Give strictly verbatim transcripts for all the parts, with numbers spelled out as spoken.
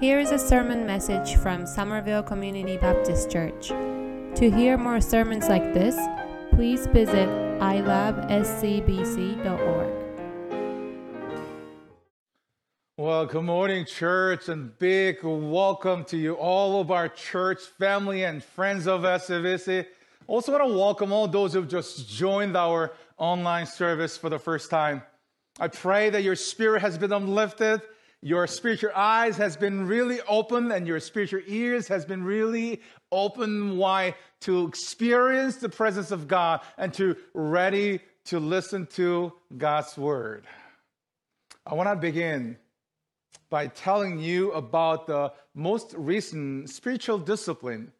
Here is a sermon message from Somerville Community Baptist Church. To hear more sermons like this, please visit i love s c b c dot org. Well, good morning, church, and big welcome to you, all of our church family and friends of S C B C. Also want to welcome all those who've just joined our online service for the first time. I pray that your spirit has been uplifted, your spiritual eyes has been really open, and your spiritual ears has been really open wide to experience the presence of God and to ready to listen to God's word. I want to begin by telling you about the most recent spiritual discipline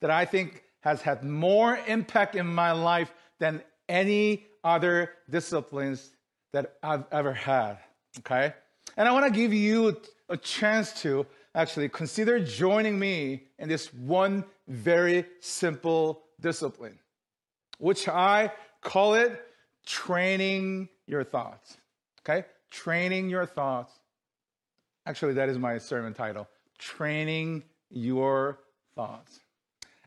that I think has had more impact in my life than any other disciplines that I've ever had, okay? And I want to give you a chance to actually consider joining me in this one very simple discipline, which I call it training your thoughts, okay? Training your thoughts. Actually, that is my sermon title, Training Your Thoughts.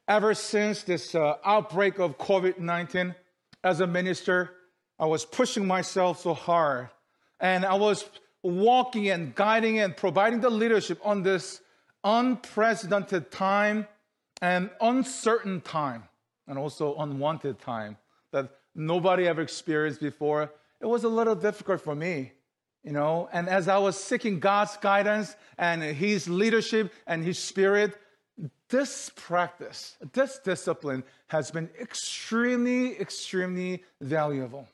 Ever since this uh, outbreak of covid nineteen, as a minister, I was pushing myself so hard, and I was walking and guiding and providing the leadership on this unprecedented time and uncertain time, and also unwanted time that nobody ever experienced before. It was a little difficult for me, you know, and as I was seeking God's guidance and His leadership and His spirit, this practice, this discipline has been extremely, extremely valuable,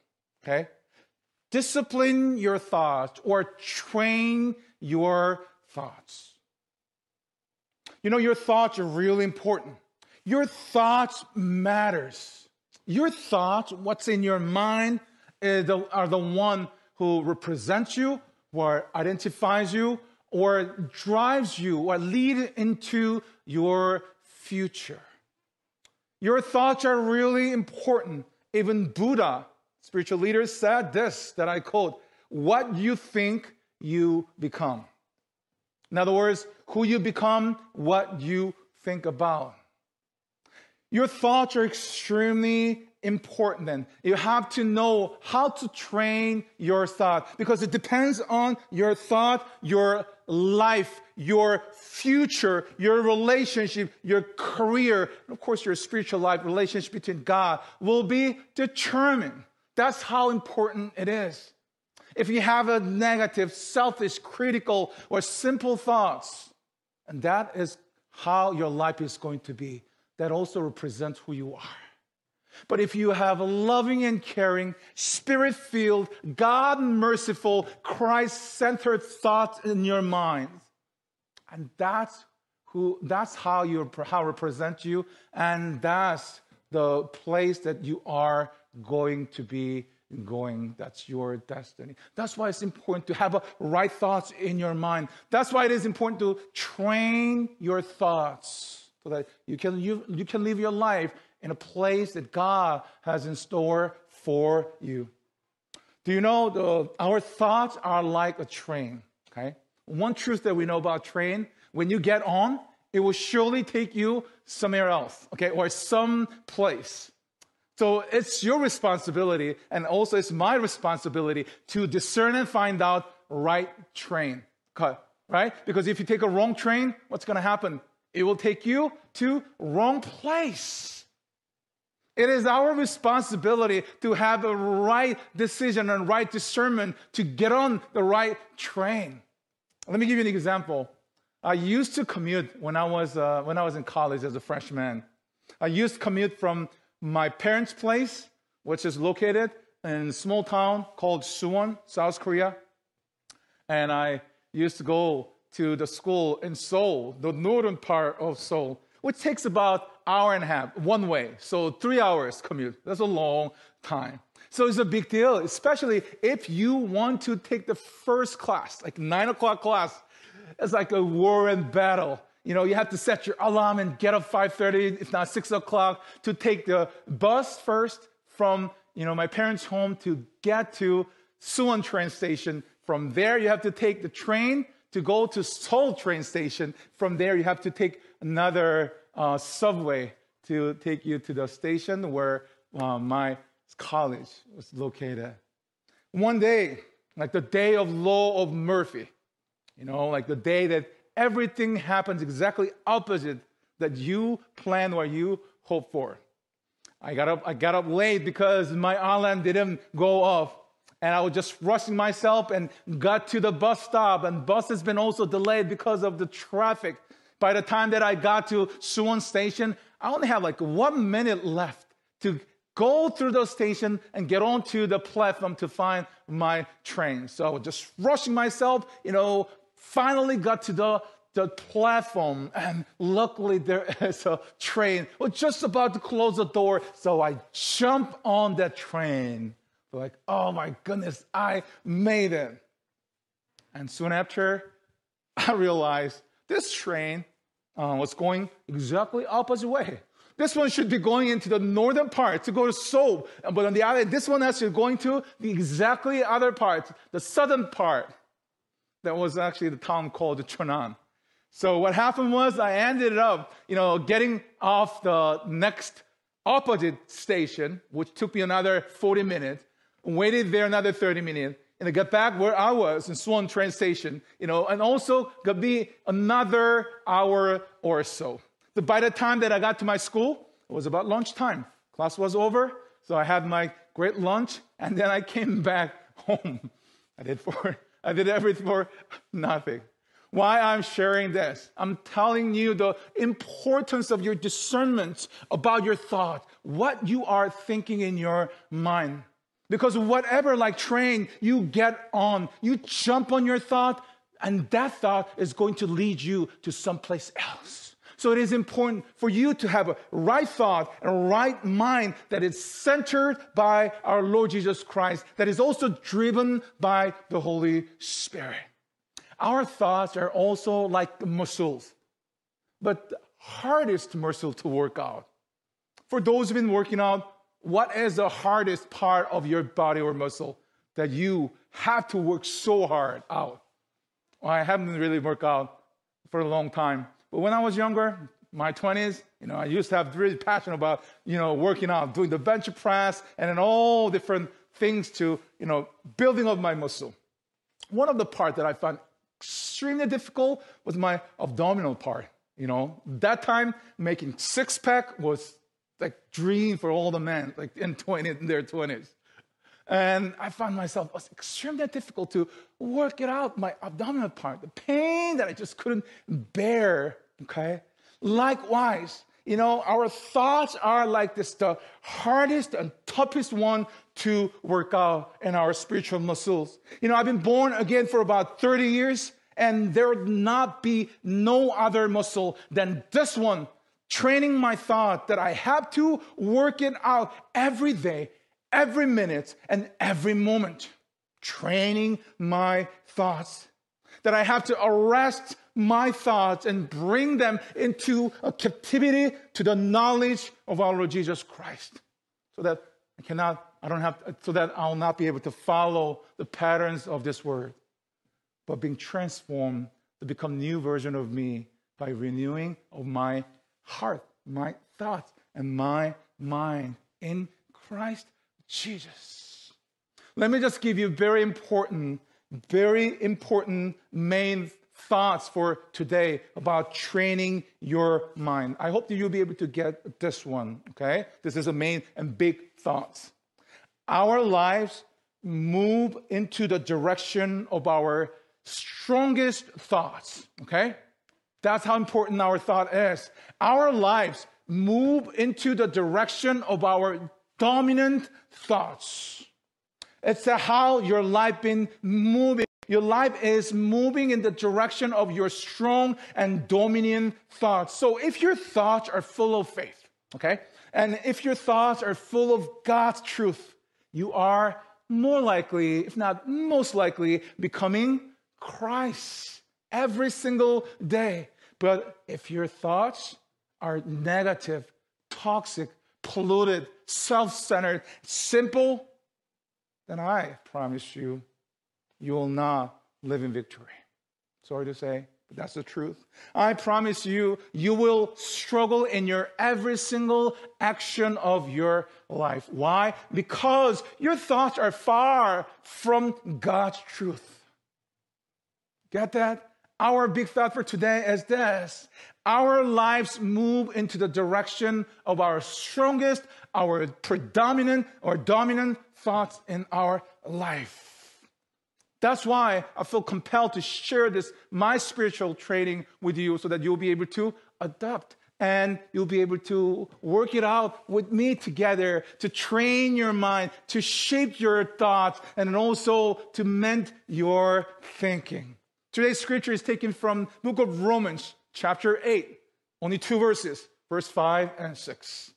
okay? Discipline your thoughts or train your thoughts. You know, your thoughts are really important. Your thoughts matters. Your thoughts, what's in your mind, are the one who represents you or identifies you or drives you or leads into your future. Your thoughts are really important. Even Buddha, spiritual leaders, said this, that I quote, "What you think, you become." In other words, who you become, what you think about. Your thoughts are extremely important, then. You have to know how to train your thought, because it depends on your thought, your life, your future, your relationship, your career, and of course your spiritual life, relationship between God will be determined. That's how important it is. If you have a negative, selfish, critical, or simple thoughts, and that is how your life is going to be. That also represents who you are. But if you have a loving and caring, spirit-filled, God-merciful, Christ-centered thoughts in your mind, and that's who, that's how you how represent you, and that's the place that you are going to be going. That's your destiny. That's why it's important to have a right thoughts in your mind. That's why it is important to train your thoughts so that you can you, you can live your life in a place that God has in store for you. Do you know the, our thoughts are like a train, okay? One truth that we know about train, when you get on, it will surely take you somewhere else, okay, or some place. So it's your responsibility, and also it's my responsibility to discern and find out right train, right? Because if you take a wrong train, what's going to happen? It will take you to wrong place. It is our responsibility to have a right decision and right discernment to get on the right train. Let me give you an example. I used to commute when I was uh, when I was in college as a freshman. I used to commute from my parents' place, which is located in a small town called Suwon, South Korea. And I used to go to the school in Seoul, the northern part of Seoul, which takes about an hour and a half, one way. So three hours commute. That's a long time. So it's a big deal, especially if you want to take the first class, like nine o'clock class. It's like a war and battle. You know, you have to set your alarm and get up five thirty, if not six o'clock, to take the bus first from, you know, my parents' home to get to Suwon train station. From there, you have to take the train to go to Seoul train station. From there, you have to take another uh, subway to take you to the station where uh, my college was located. One day, like the day of law of Murphy, you know, like the day that everything happens exactly opposite that you planned or you hoped for. I got up, I got up late because my alarm didn't go off. And I was just rushing myself and got to the bus stop. And bus has been also delayed because of the traffic. By the time that I got to Suwon Station, I only have like one minute left to go through the station and get onto the platform to find my train. So I was just rushing myself, you know, finally got to the the platform, and luckily there is a train. We're just about to close the door, so I jump on that train. Like, oh my goodness, I made it. And soon after, I realized this train uh, was going exactly opposite way. This one should be going into the northern part to go to Seoul, but on the other, this one actually going to the exactly other part, the southern part. That was actually the town called Chonan. So what happened was I ended up, you know, getting off the next opposite station, which took me another forty minutes, waited there another thirty minutes, and I got back where I was in Suwon train station, you know, and also got me another hour or so. So by the time that I got to my school, it was about lunchtime. Class was over, so I had my great lunch, and then I came back home. I did for I did everything for nothing. Why I'm sharing this? I'm telling you the importance of your discernment about your thought, what you are thinking in your mind. Because whatever like train you get on, you jump on your thought, and that thought is going to lead you to someplace else. So it is important for you to have a right thought and a right mind that is centered by our Lord Jesus Christ, that is also driven by the Holy Spirit. Our thoughts are also like muscles, but the hardest muscle to work out. For those who've been working out, what is the hardest part of your body or muscle that you have to work so hard out? Well, I haven't really worked out for a long time. But when I was younger, my twenties, you know, I used to have really passion about, you know, working out, doing the bench press, and then all different things to, you know, building up my muscle. One of the parts that I found extremely difficult was my abdominal part, you know. That time, making six-pack was like dream for all the men, like in, twenty, in their twenties. And I found myself, it was extremely difficult to work it out, my abdominal part, the pain that I just couldn't bear, okay? Likewise, you know, our thoughts are like this, the hardest and toughest one to work out in our spiritual muscles. You know, I've been born again for about thirty years, and there would not be no other muscle than this one, training my thought that I have to work it out every day, every minute and every moment, training my thoughts, that I have to arrest my thoughts and bring them into a captivity to the knowledge of our Lord Jesus Christ, so that I cannot, I don't have, so that I'll not be able to follow the patterns of this world, but being transformed to become a new version of me by renewing of my heart, my thoughts, and my mind in Christ Jesus. Let me just give you very important, very important main thoughts for today about training your mind. I hope that you'll be able to get this one, okay? This is a main and big thoughts. Our lives move into the direction of our strongest thoughts, okay? That's how important our thought is. Our lives move into the direction of our dominant thoughts. It's how your life been moving. Your life is moving in the direction of your strong and dominant thoughts. So if your thoughts are full of faith, okay, and if your thoughts are full of God's truth, you are more likely, if not most likely, becoming Christ every single day. But if your thoughts are negative, toxic, polluted, self-centered, simple, then I promise you, you will not live in victory. Sorry to say, but that's the truth. I promise you, you will struggle in your every single action of your life. Why? Because your thoughts are far from God's truth. Get that? Our big thought for today is this. Our lives move into the direction of our strongest, our predominant or dominant thoughts in our life. That's why I feel compelled to share this, my spiritual training with you so that you'll be able to adopt and you'll be able to work it out with me together to train your mind, to shape your thoughts, and also to mend your thinking. Today's scripture is taken from the book of Romans, chapter eight, only two verses, verse five and six.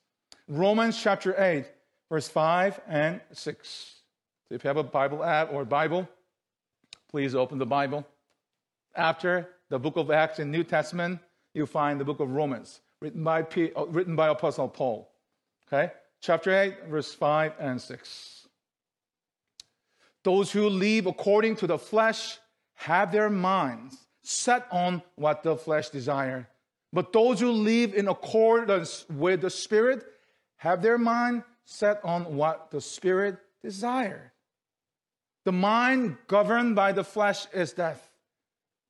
Romans chapter eight, verse five and six. So if you have a Bible app or Bible, please open the Bible. After the book of Acts in New Testament, you'll find the book of Romans, written by, P, written by Apostle Paul. Okay? Chapter eight, verse five and six. Those who live according to the flesh have their minds set on what the flesh desires. But those who live in accordance with the Spirit have their mind set on what the Spirit desires. The mind governed by the flesh is death,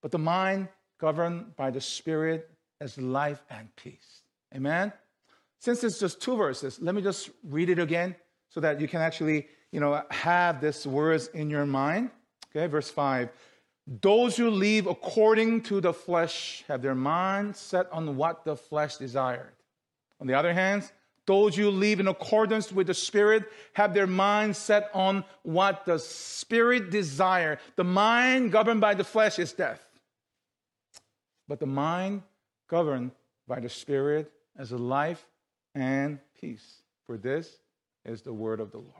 but the mind governed by the Spirit is life and peace. Amen? Since it's just two verses, let me just read it again so that you can actually, you know, have these words in your mind. Okay, verse five. Those who live according to the flesh have their mind set on what the flesh desired. On the other hand, those who live in accordance with the Spirit have their mind set on what the Spirit desires. The mind governed by the flesh is death. But the mind governed by the Spirit is life and peace. For this is the word of the Lord.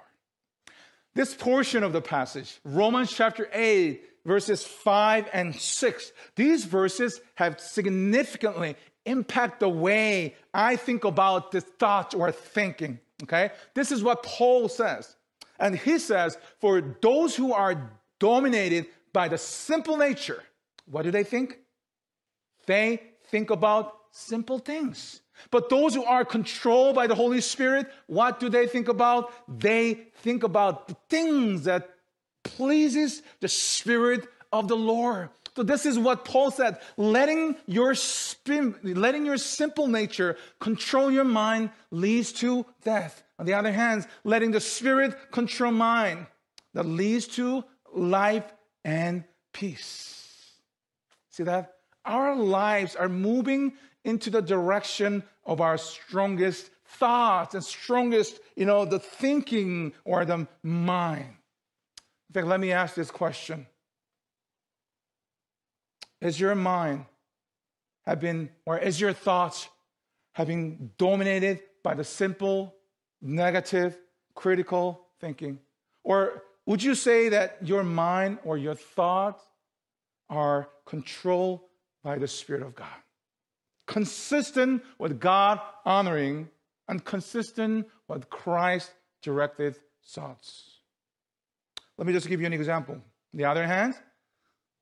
This portion of the passage, Romans chapter eight, verses five and six, these verses have significantly impact the way I think about the thoughts or thinking, okay? This is what Paul says. And he says, for those who are dominated by the simple nature, what do they think? They think about simple things. But those who are controlled by the Holy Spirit, what do they think about? They think about the things that pleases the Spirit of the Lord. So this is what Paul said, letting your, letting your simple nature control your mind leads to death. On the other hand, letting the Spirit control mind, that leads to life and peace. See that? Our lives are moving into the direction of our strongest thoughts and strongest, you know, the thinking or the mind. In fact, let me ask this question. Is your mind have been, or is your thoughts have been dominated by the simple, negative, critical thinking? Or would you say that your mind or your thoughts are controlled by the Spirit of God? Consistent with God honoring and consistent with Christ directed thoughts. Let me just give you an example. On the other hand,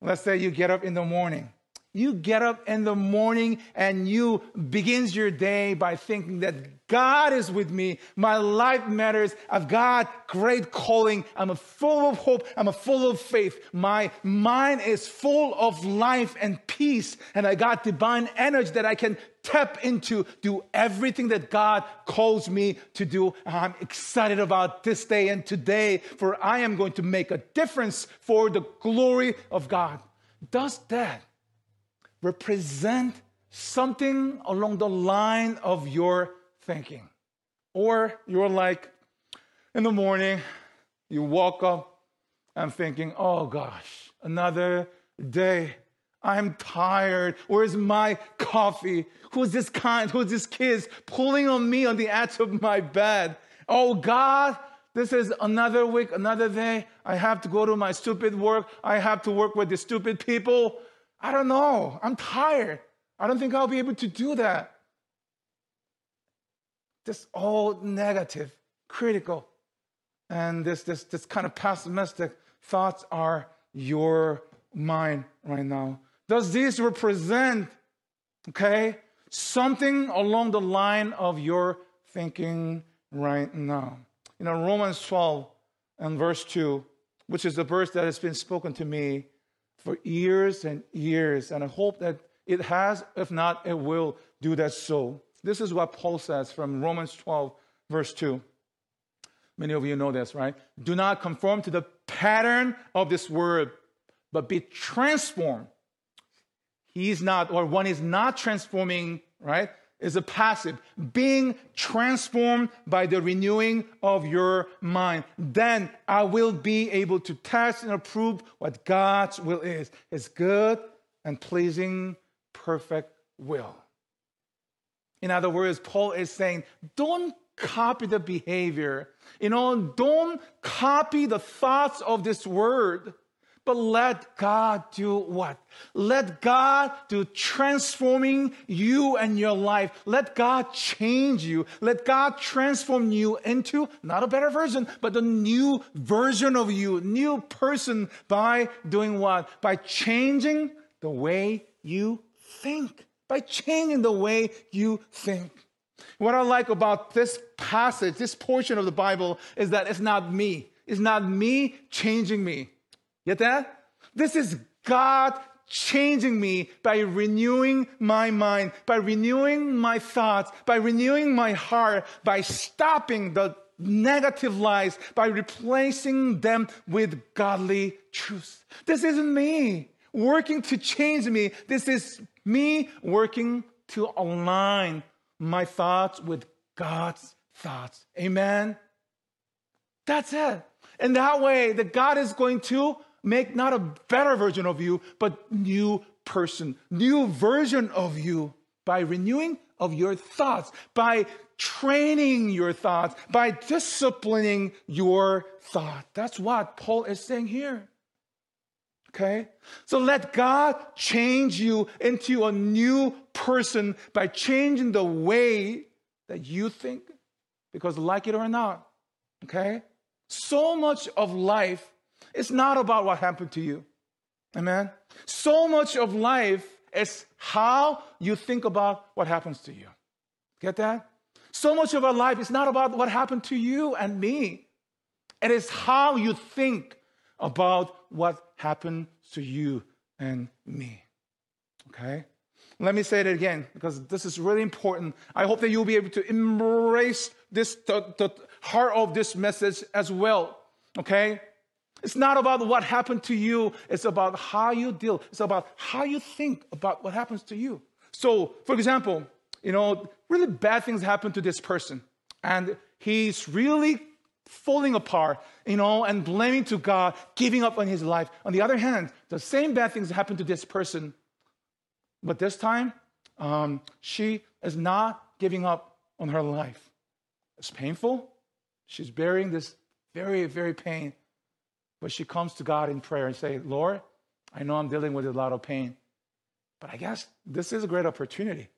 let's say you get up in the morning. You get up in the morning and you begins your day by thinking that God is with me. My life matters. I've got great calling. I'm full of hope. I'm full of faith. My mind is full of life and peace. And I got divine energy that I can tap into, do everything that God calls me to do. I'm excited about this day and today, for I am going to make a difference for the glory of God. Does that represent something along the line of your thinking? Or you're like, in the morning, you walk up and thinking, oh gosh, another day. I'm tired. Where's my coffee? Who's this kind? Who's this kid pulling on me on the edge of my bed? Oh, God, this is another week, another day. I have to go to my stupid work. I have to work with the stupid people. I don't know. I'm tired. I don't think I'll be able to do that. This all negative, critical, and this, this, this kind of pessimistic thoughts are your mind right now. Does this represent, okay, something along the line of your thinking right now? You know, Romans twelve and verse two, which is the verse that has been spoken to me for years and years, and I hope that it has, if not, it will do that so. This is what Paul says from Romans twelve, verse two. Many of you know this, right? Do not conform to the pattern of this world, but be transformed. He's not, or one is not transforming, right? Is a passive. Being transformed by the renewing of your mind. Then I will be able to test and approve what God's will is. His good and pleasing, perfect will. In other words, Paul is saying, don't copy the behavior. You know, don't copy the thoughts of this world. But let God do what? Let God do transforming you and your life. Let God change you. Let God transform you into, not a better version, but a new version of you, new person by doing what? By changing the way you think. By changing the way you think. What I like about this passage, this portion of the Bible, is that it's not me. It's not me changing me. Get that? This is God changing me by renewing my mind, by renewing my thoughts, by renewing my heart, by stopping the negative lies, by replacing them with godly truth. This isn't me working to change me. This is me working to align my thoughts with God's thoughts. Amen? That's it. And that way, that God is going to make not a better version of you, but new person, new version of you by renewing of your thoughts, by training your thoughts, by disciplining your thought. That's what Paul is saying here. Okay? So let God change you into a new person by changing the way that you think, because like it or not, okay? So much of life is not about what happened to you. Amen? So much of life is how you think about what happens to you. Get that? So much of our life is not about what happened to you and me. It is how you think about what happened to you and me. Okay? Let me say it again, because this is really important. I hope that you'll be able to embrace this, the, the heart of this message as well. Okay? It's not about what happened to you. It's about how you deal. It's about how you think about what happens to you. So, for example, you know, really bad things happen to this person. And he's really falling apart, you know, and blaming to God, giving up on his life. On the other hand, the same bad things happen to this person. But this time, um, she is not giving up on her life. It's painful. She's bearing this very, very pain. But she comes to God in prayer and says, Lord, I know I'm dealing with a lot of pain, but I guess this is a great opportunity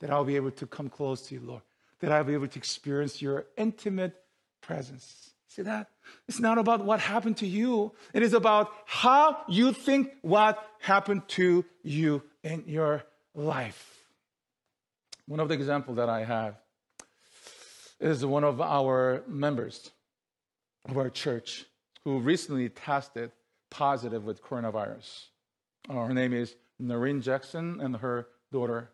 that I'll be able to come close to you, Lord, that I'll be able to experience your intimate presence. See that? It's not about what happened to you. It is about how you think what happened to you in your life. One of the examples that I have is one of our members of our church, who recently tested positive with coronavirus. Uh, her name is Noreen Jackson and her daughter.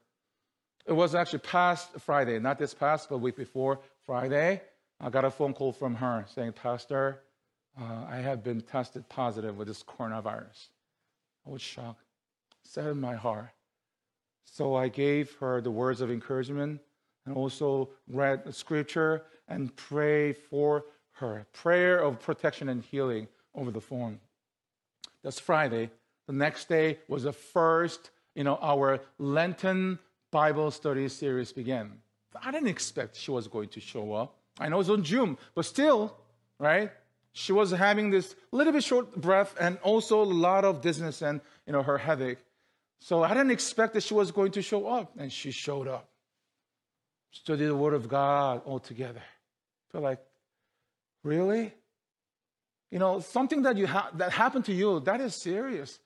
It was actually past Friday, not this past, but week before Friday. I got a phone call from her saying, Pastor, uh, I have been tested positive with this coronavirus. I was shocked, sad in my heart. So I gave her the words of encouragement and also read the scripture and prayed for her prayer of protection and healing over the phone. That's Friday. The next day was the first, you know, our Lenten Bible study series began. I didn't expect she was going to show up. I know it's on Zoom, but still, right? She was having this little bit short breath and also a lot of dizziness and, you know, her headache. So I didn't expect that she was going to show up, and she showed up. Studied the Word of God altogether. Feel like, really? You know, something that you ha that happened to you, that is serious.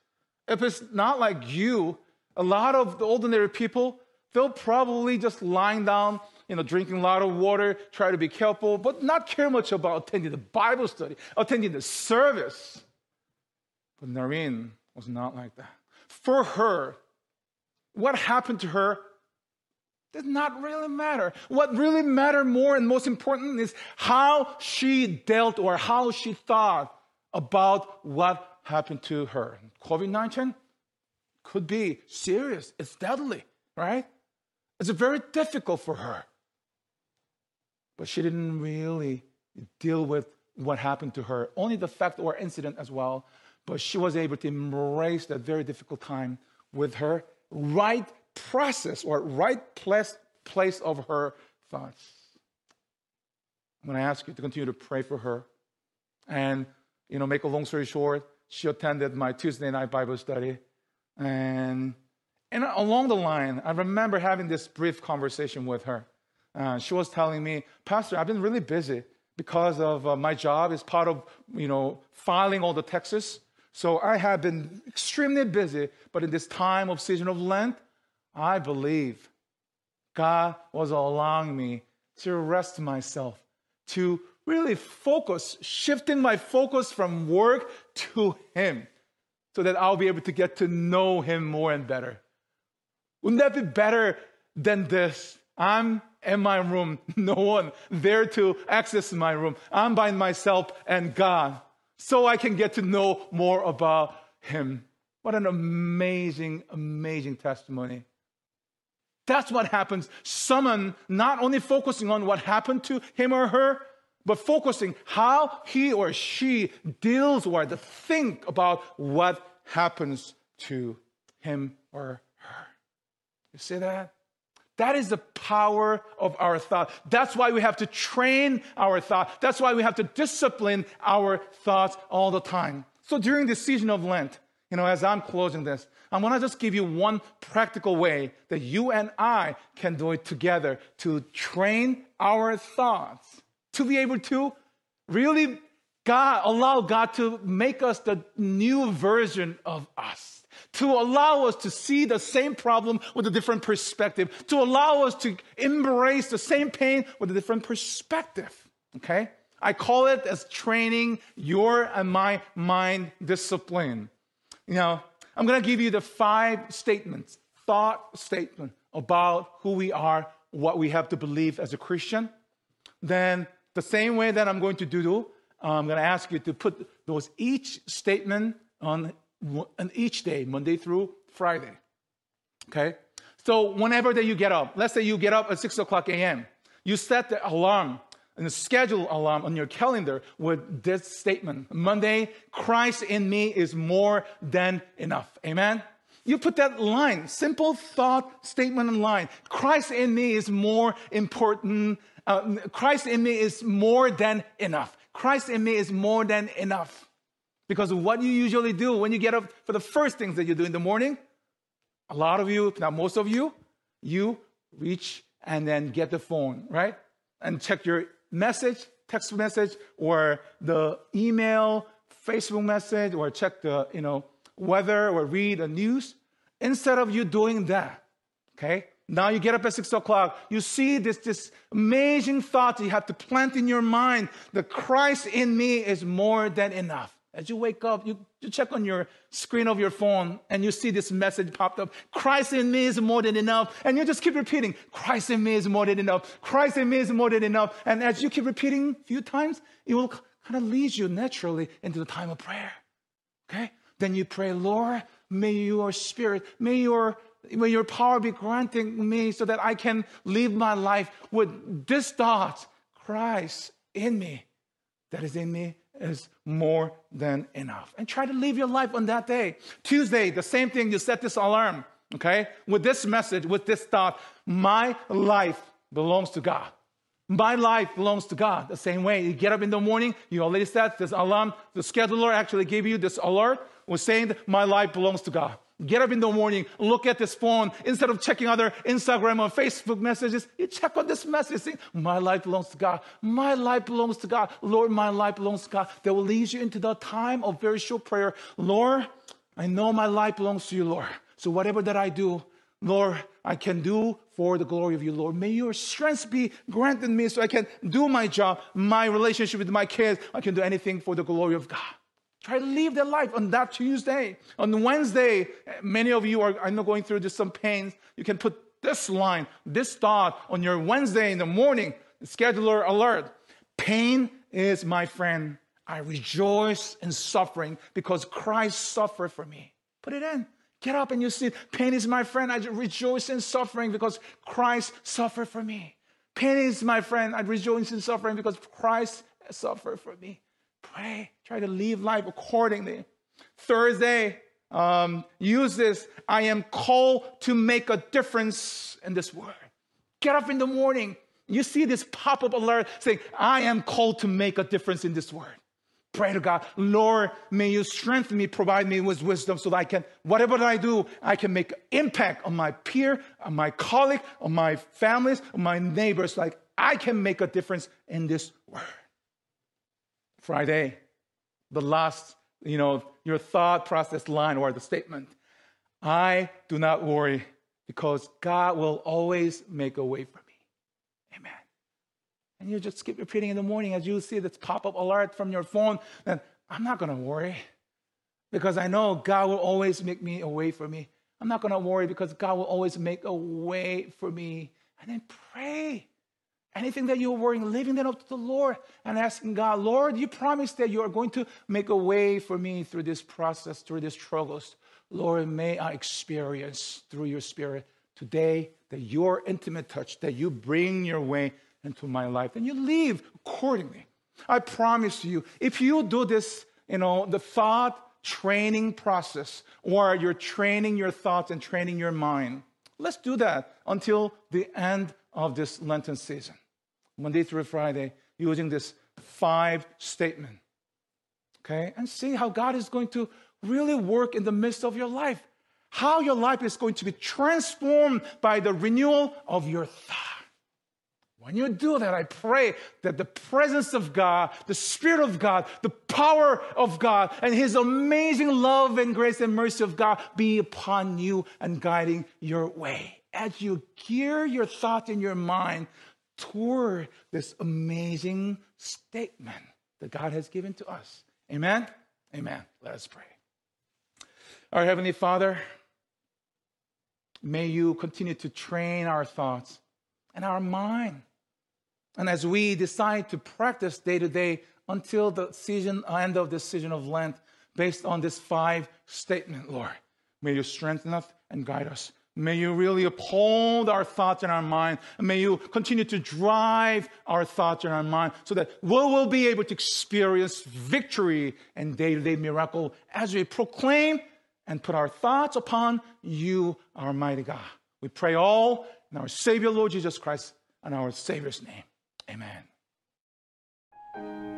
If it's not like you, a lot of the ordinary people, they'll probably just lying down, you know, drinking a lot of water, try to be careful, but not care much about attending the Bible study, attending the service. But Noreen was not like that. For her, what happened to her did not really matter. What really mattered more and most important is how she dealt or how she thought about what happened to her. COVID nineteen could be serious. It's deadly, right? It's very difficult for her. But she didn't really deal with what happened to her, only the fact or incident as well. But she was able to embrace that very difficult time with her right process or right place, place of her thoughts. I'm going to ask you to continue to pray for her. And, you know, make a long story short, she attended my Tuesday night Bible study. And, and along the line, I remember having this brief conversation with her. Uh, she was telling me, Pastor, I've been really busy because of uh, my job is part of, you know, filing all the taxes. So I have been extremely busy, but in this time of season of Lent, I believe God was allowing me to rest myself, to really focus, shifting my focus from work to Him so that I'll be able to get to know Him more and better. Wouldn't that be better than this? I'm in my room, no one there to access my room. I'm by myself and God. So I can get to know more about Him. What an amazing, amazing testimony. That's what happens. Someone not only focusing on what happened to him or her, but focusing how he or she deals with, think about what happens to him or her. You see that? That is the power of our thought. That's why we have to train our thought. That's why we have to discipline our thoughts all the time. So during this season of Lent, you know, as I'm closing this, I want to just give you one practical way that you and I can do it together to train our thoughts, to be able to really God, allow God to make us the new version of us. To allow us to see the same problem with a different perspective, to allow us to embrace the same pain with a different perspective, okay? I call it as training your and my mind discipline. You know, I'm going to give you the five statements, thought statement about who we are, what we have to believe as a Christian. Then the same way that I'm going to do, I'm going to ask you to put those each statement on and each day, Monday through Friday, okay? So whenever that you get up, let's say you get up at six o'clock a m You set the alarm and the schedule alarm on your calendar with this statement. Monday, Christ in me is more than enough. Amen? You put that line, simple thought statement in line. Christ in me is more important. Uh, Christ in me is more than enough. Christ in me is more than enough. Because what you usually do when you get up for the first things that you do in the morning, a lot of you, if not most of you, you reach and then get the phone, right? And check your message, text message, or the email, Facebook message, or check the, you know, weather or read the news. Instead of you doing that, okay? Now you get up at six o'clock, you see this, this amazing thought that you have to plant in your mind, that Christ in me is more than enough. As you wake up, you, you check on your screen of your phone and you see this message popped up. Christ in me is more than enough. And you just keep repeating, Christ in me is more than enough. Christ in me is more than enough. And as you keep repeating a few times, it will kind of lead you naturally into the time of prayer. Okay? Then you pray, Lord, may your spirit, may your, may your power be granting me so that I can live my life with this thought, Christ in me, that is in me, is more than enough. And try to live your life on that day. Tuesday, the same thing, you set this alarm, okay? With this message, with this thought, my life belongs to God. My life belongs to God. The same way, you get up in the morning, you already set this alarm. The scheduler actually gave you this alert, was saying, my life belongs to God. Get up in the morning, look at this phone. Instead of checking other Instagram or Facebook messages, you check on this message saying, my life belongs to God. My life belongs to God. Lord, my life belongs to God. That will lead you into the time of very short prayer. Lord, I know my life belongs to you, Lord. So whatever that I do, Lord, I can do for the glory of you, Lord. May your strength be granted me so I can do my job, my relationship with my kids. I can do anything for the glory of God. Try to live that life on that Tuesday. On Wednesday, many of you are, I know, going through just some pains. You can put this line, this thought on your Wednesday in the morning. Scheduler alert. Pain is my friend. I rejoice in suffering because Christ suffered for me. Put it in. Get up and you see, pain is my friend. I rejoice in suffering because Christ suffered for me. Pain is my friend. I rejoice in suffering because Christ suffered for me. Pray. Try to live life accordingly. Thursday, um, use this. I am called to make a difference in this world. Get up in the morning. You see this pop-up alert saying, I am called to make a difference in this world. Pray to God, Lord, may you strengthen me, provide me with wisdom so that I can, whatever I do, I can make impact on my peer, on my colleague, on my families, on my neighbors. Like I can make a difference in this world. Friday, the last, you know, your thought process line or the statement. I do not worry because God will always make a way for me. Amen. And you just keep repeating in the morning as you see this pop-up alert from your phone that I'm not going to worry because I know God will always make me a way for me. I'm not going to worry because God will always make a way for me. And then pray. Anything that you're worrying, leaving that up to the Lord and asking God, Lord, you promised that you are going to make a way for me through this process, through these struggles. Lord, may I experience through your Spirit today that your intimate touch, that you bring your way into my life, and you live accordingly. I promise you, if you do this, you know, the thought training process, or you're training your thoughts and training your mind, let's do that until the end of this Lenten season, Monday through Friday, using this five statement, okay? And see how God is going to really work in the midst of your life, how your life is going to be transformed by the renewal of your thoughts. When you do that, I pray that the presence of God, the Spirit of God, the power of God, and His amazing love and grace and mercy of God be upon you and guiding your way as you gear your thoughts in your mind toward this amazing statement that God has given to us. Amen? Amen. Let us pray. Our Heavenly Father, may you continue to train our thoughts and our mind. And as we decide to practice day to day until the season, end of the season of Lent, based on this five statement, Lord, may you strengthen us and guide us. May you really uphold our thoughts and our mind. And may you continue to drive our thoughts and our mind so that we will be able to experience victory and day-to-day miracle as we proclaim and put our thoughts upon you, our mighty God. We pray all in our Savior, Lord Jesus Christ, and our Savior's name. Amen.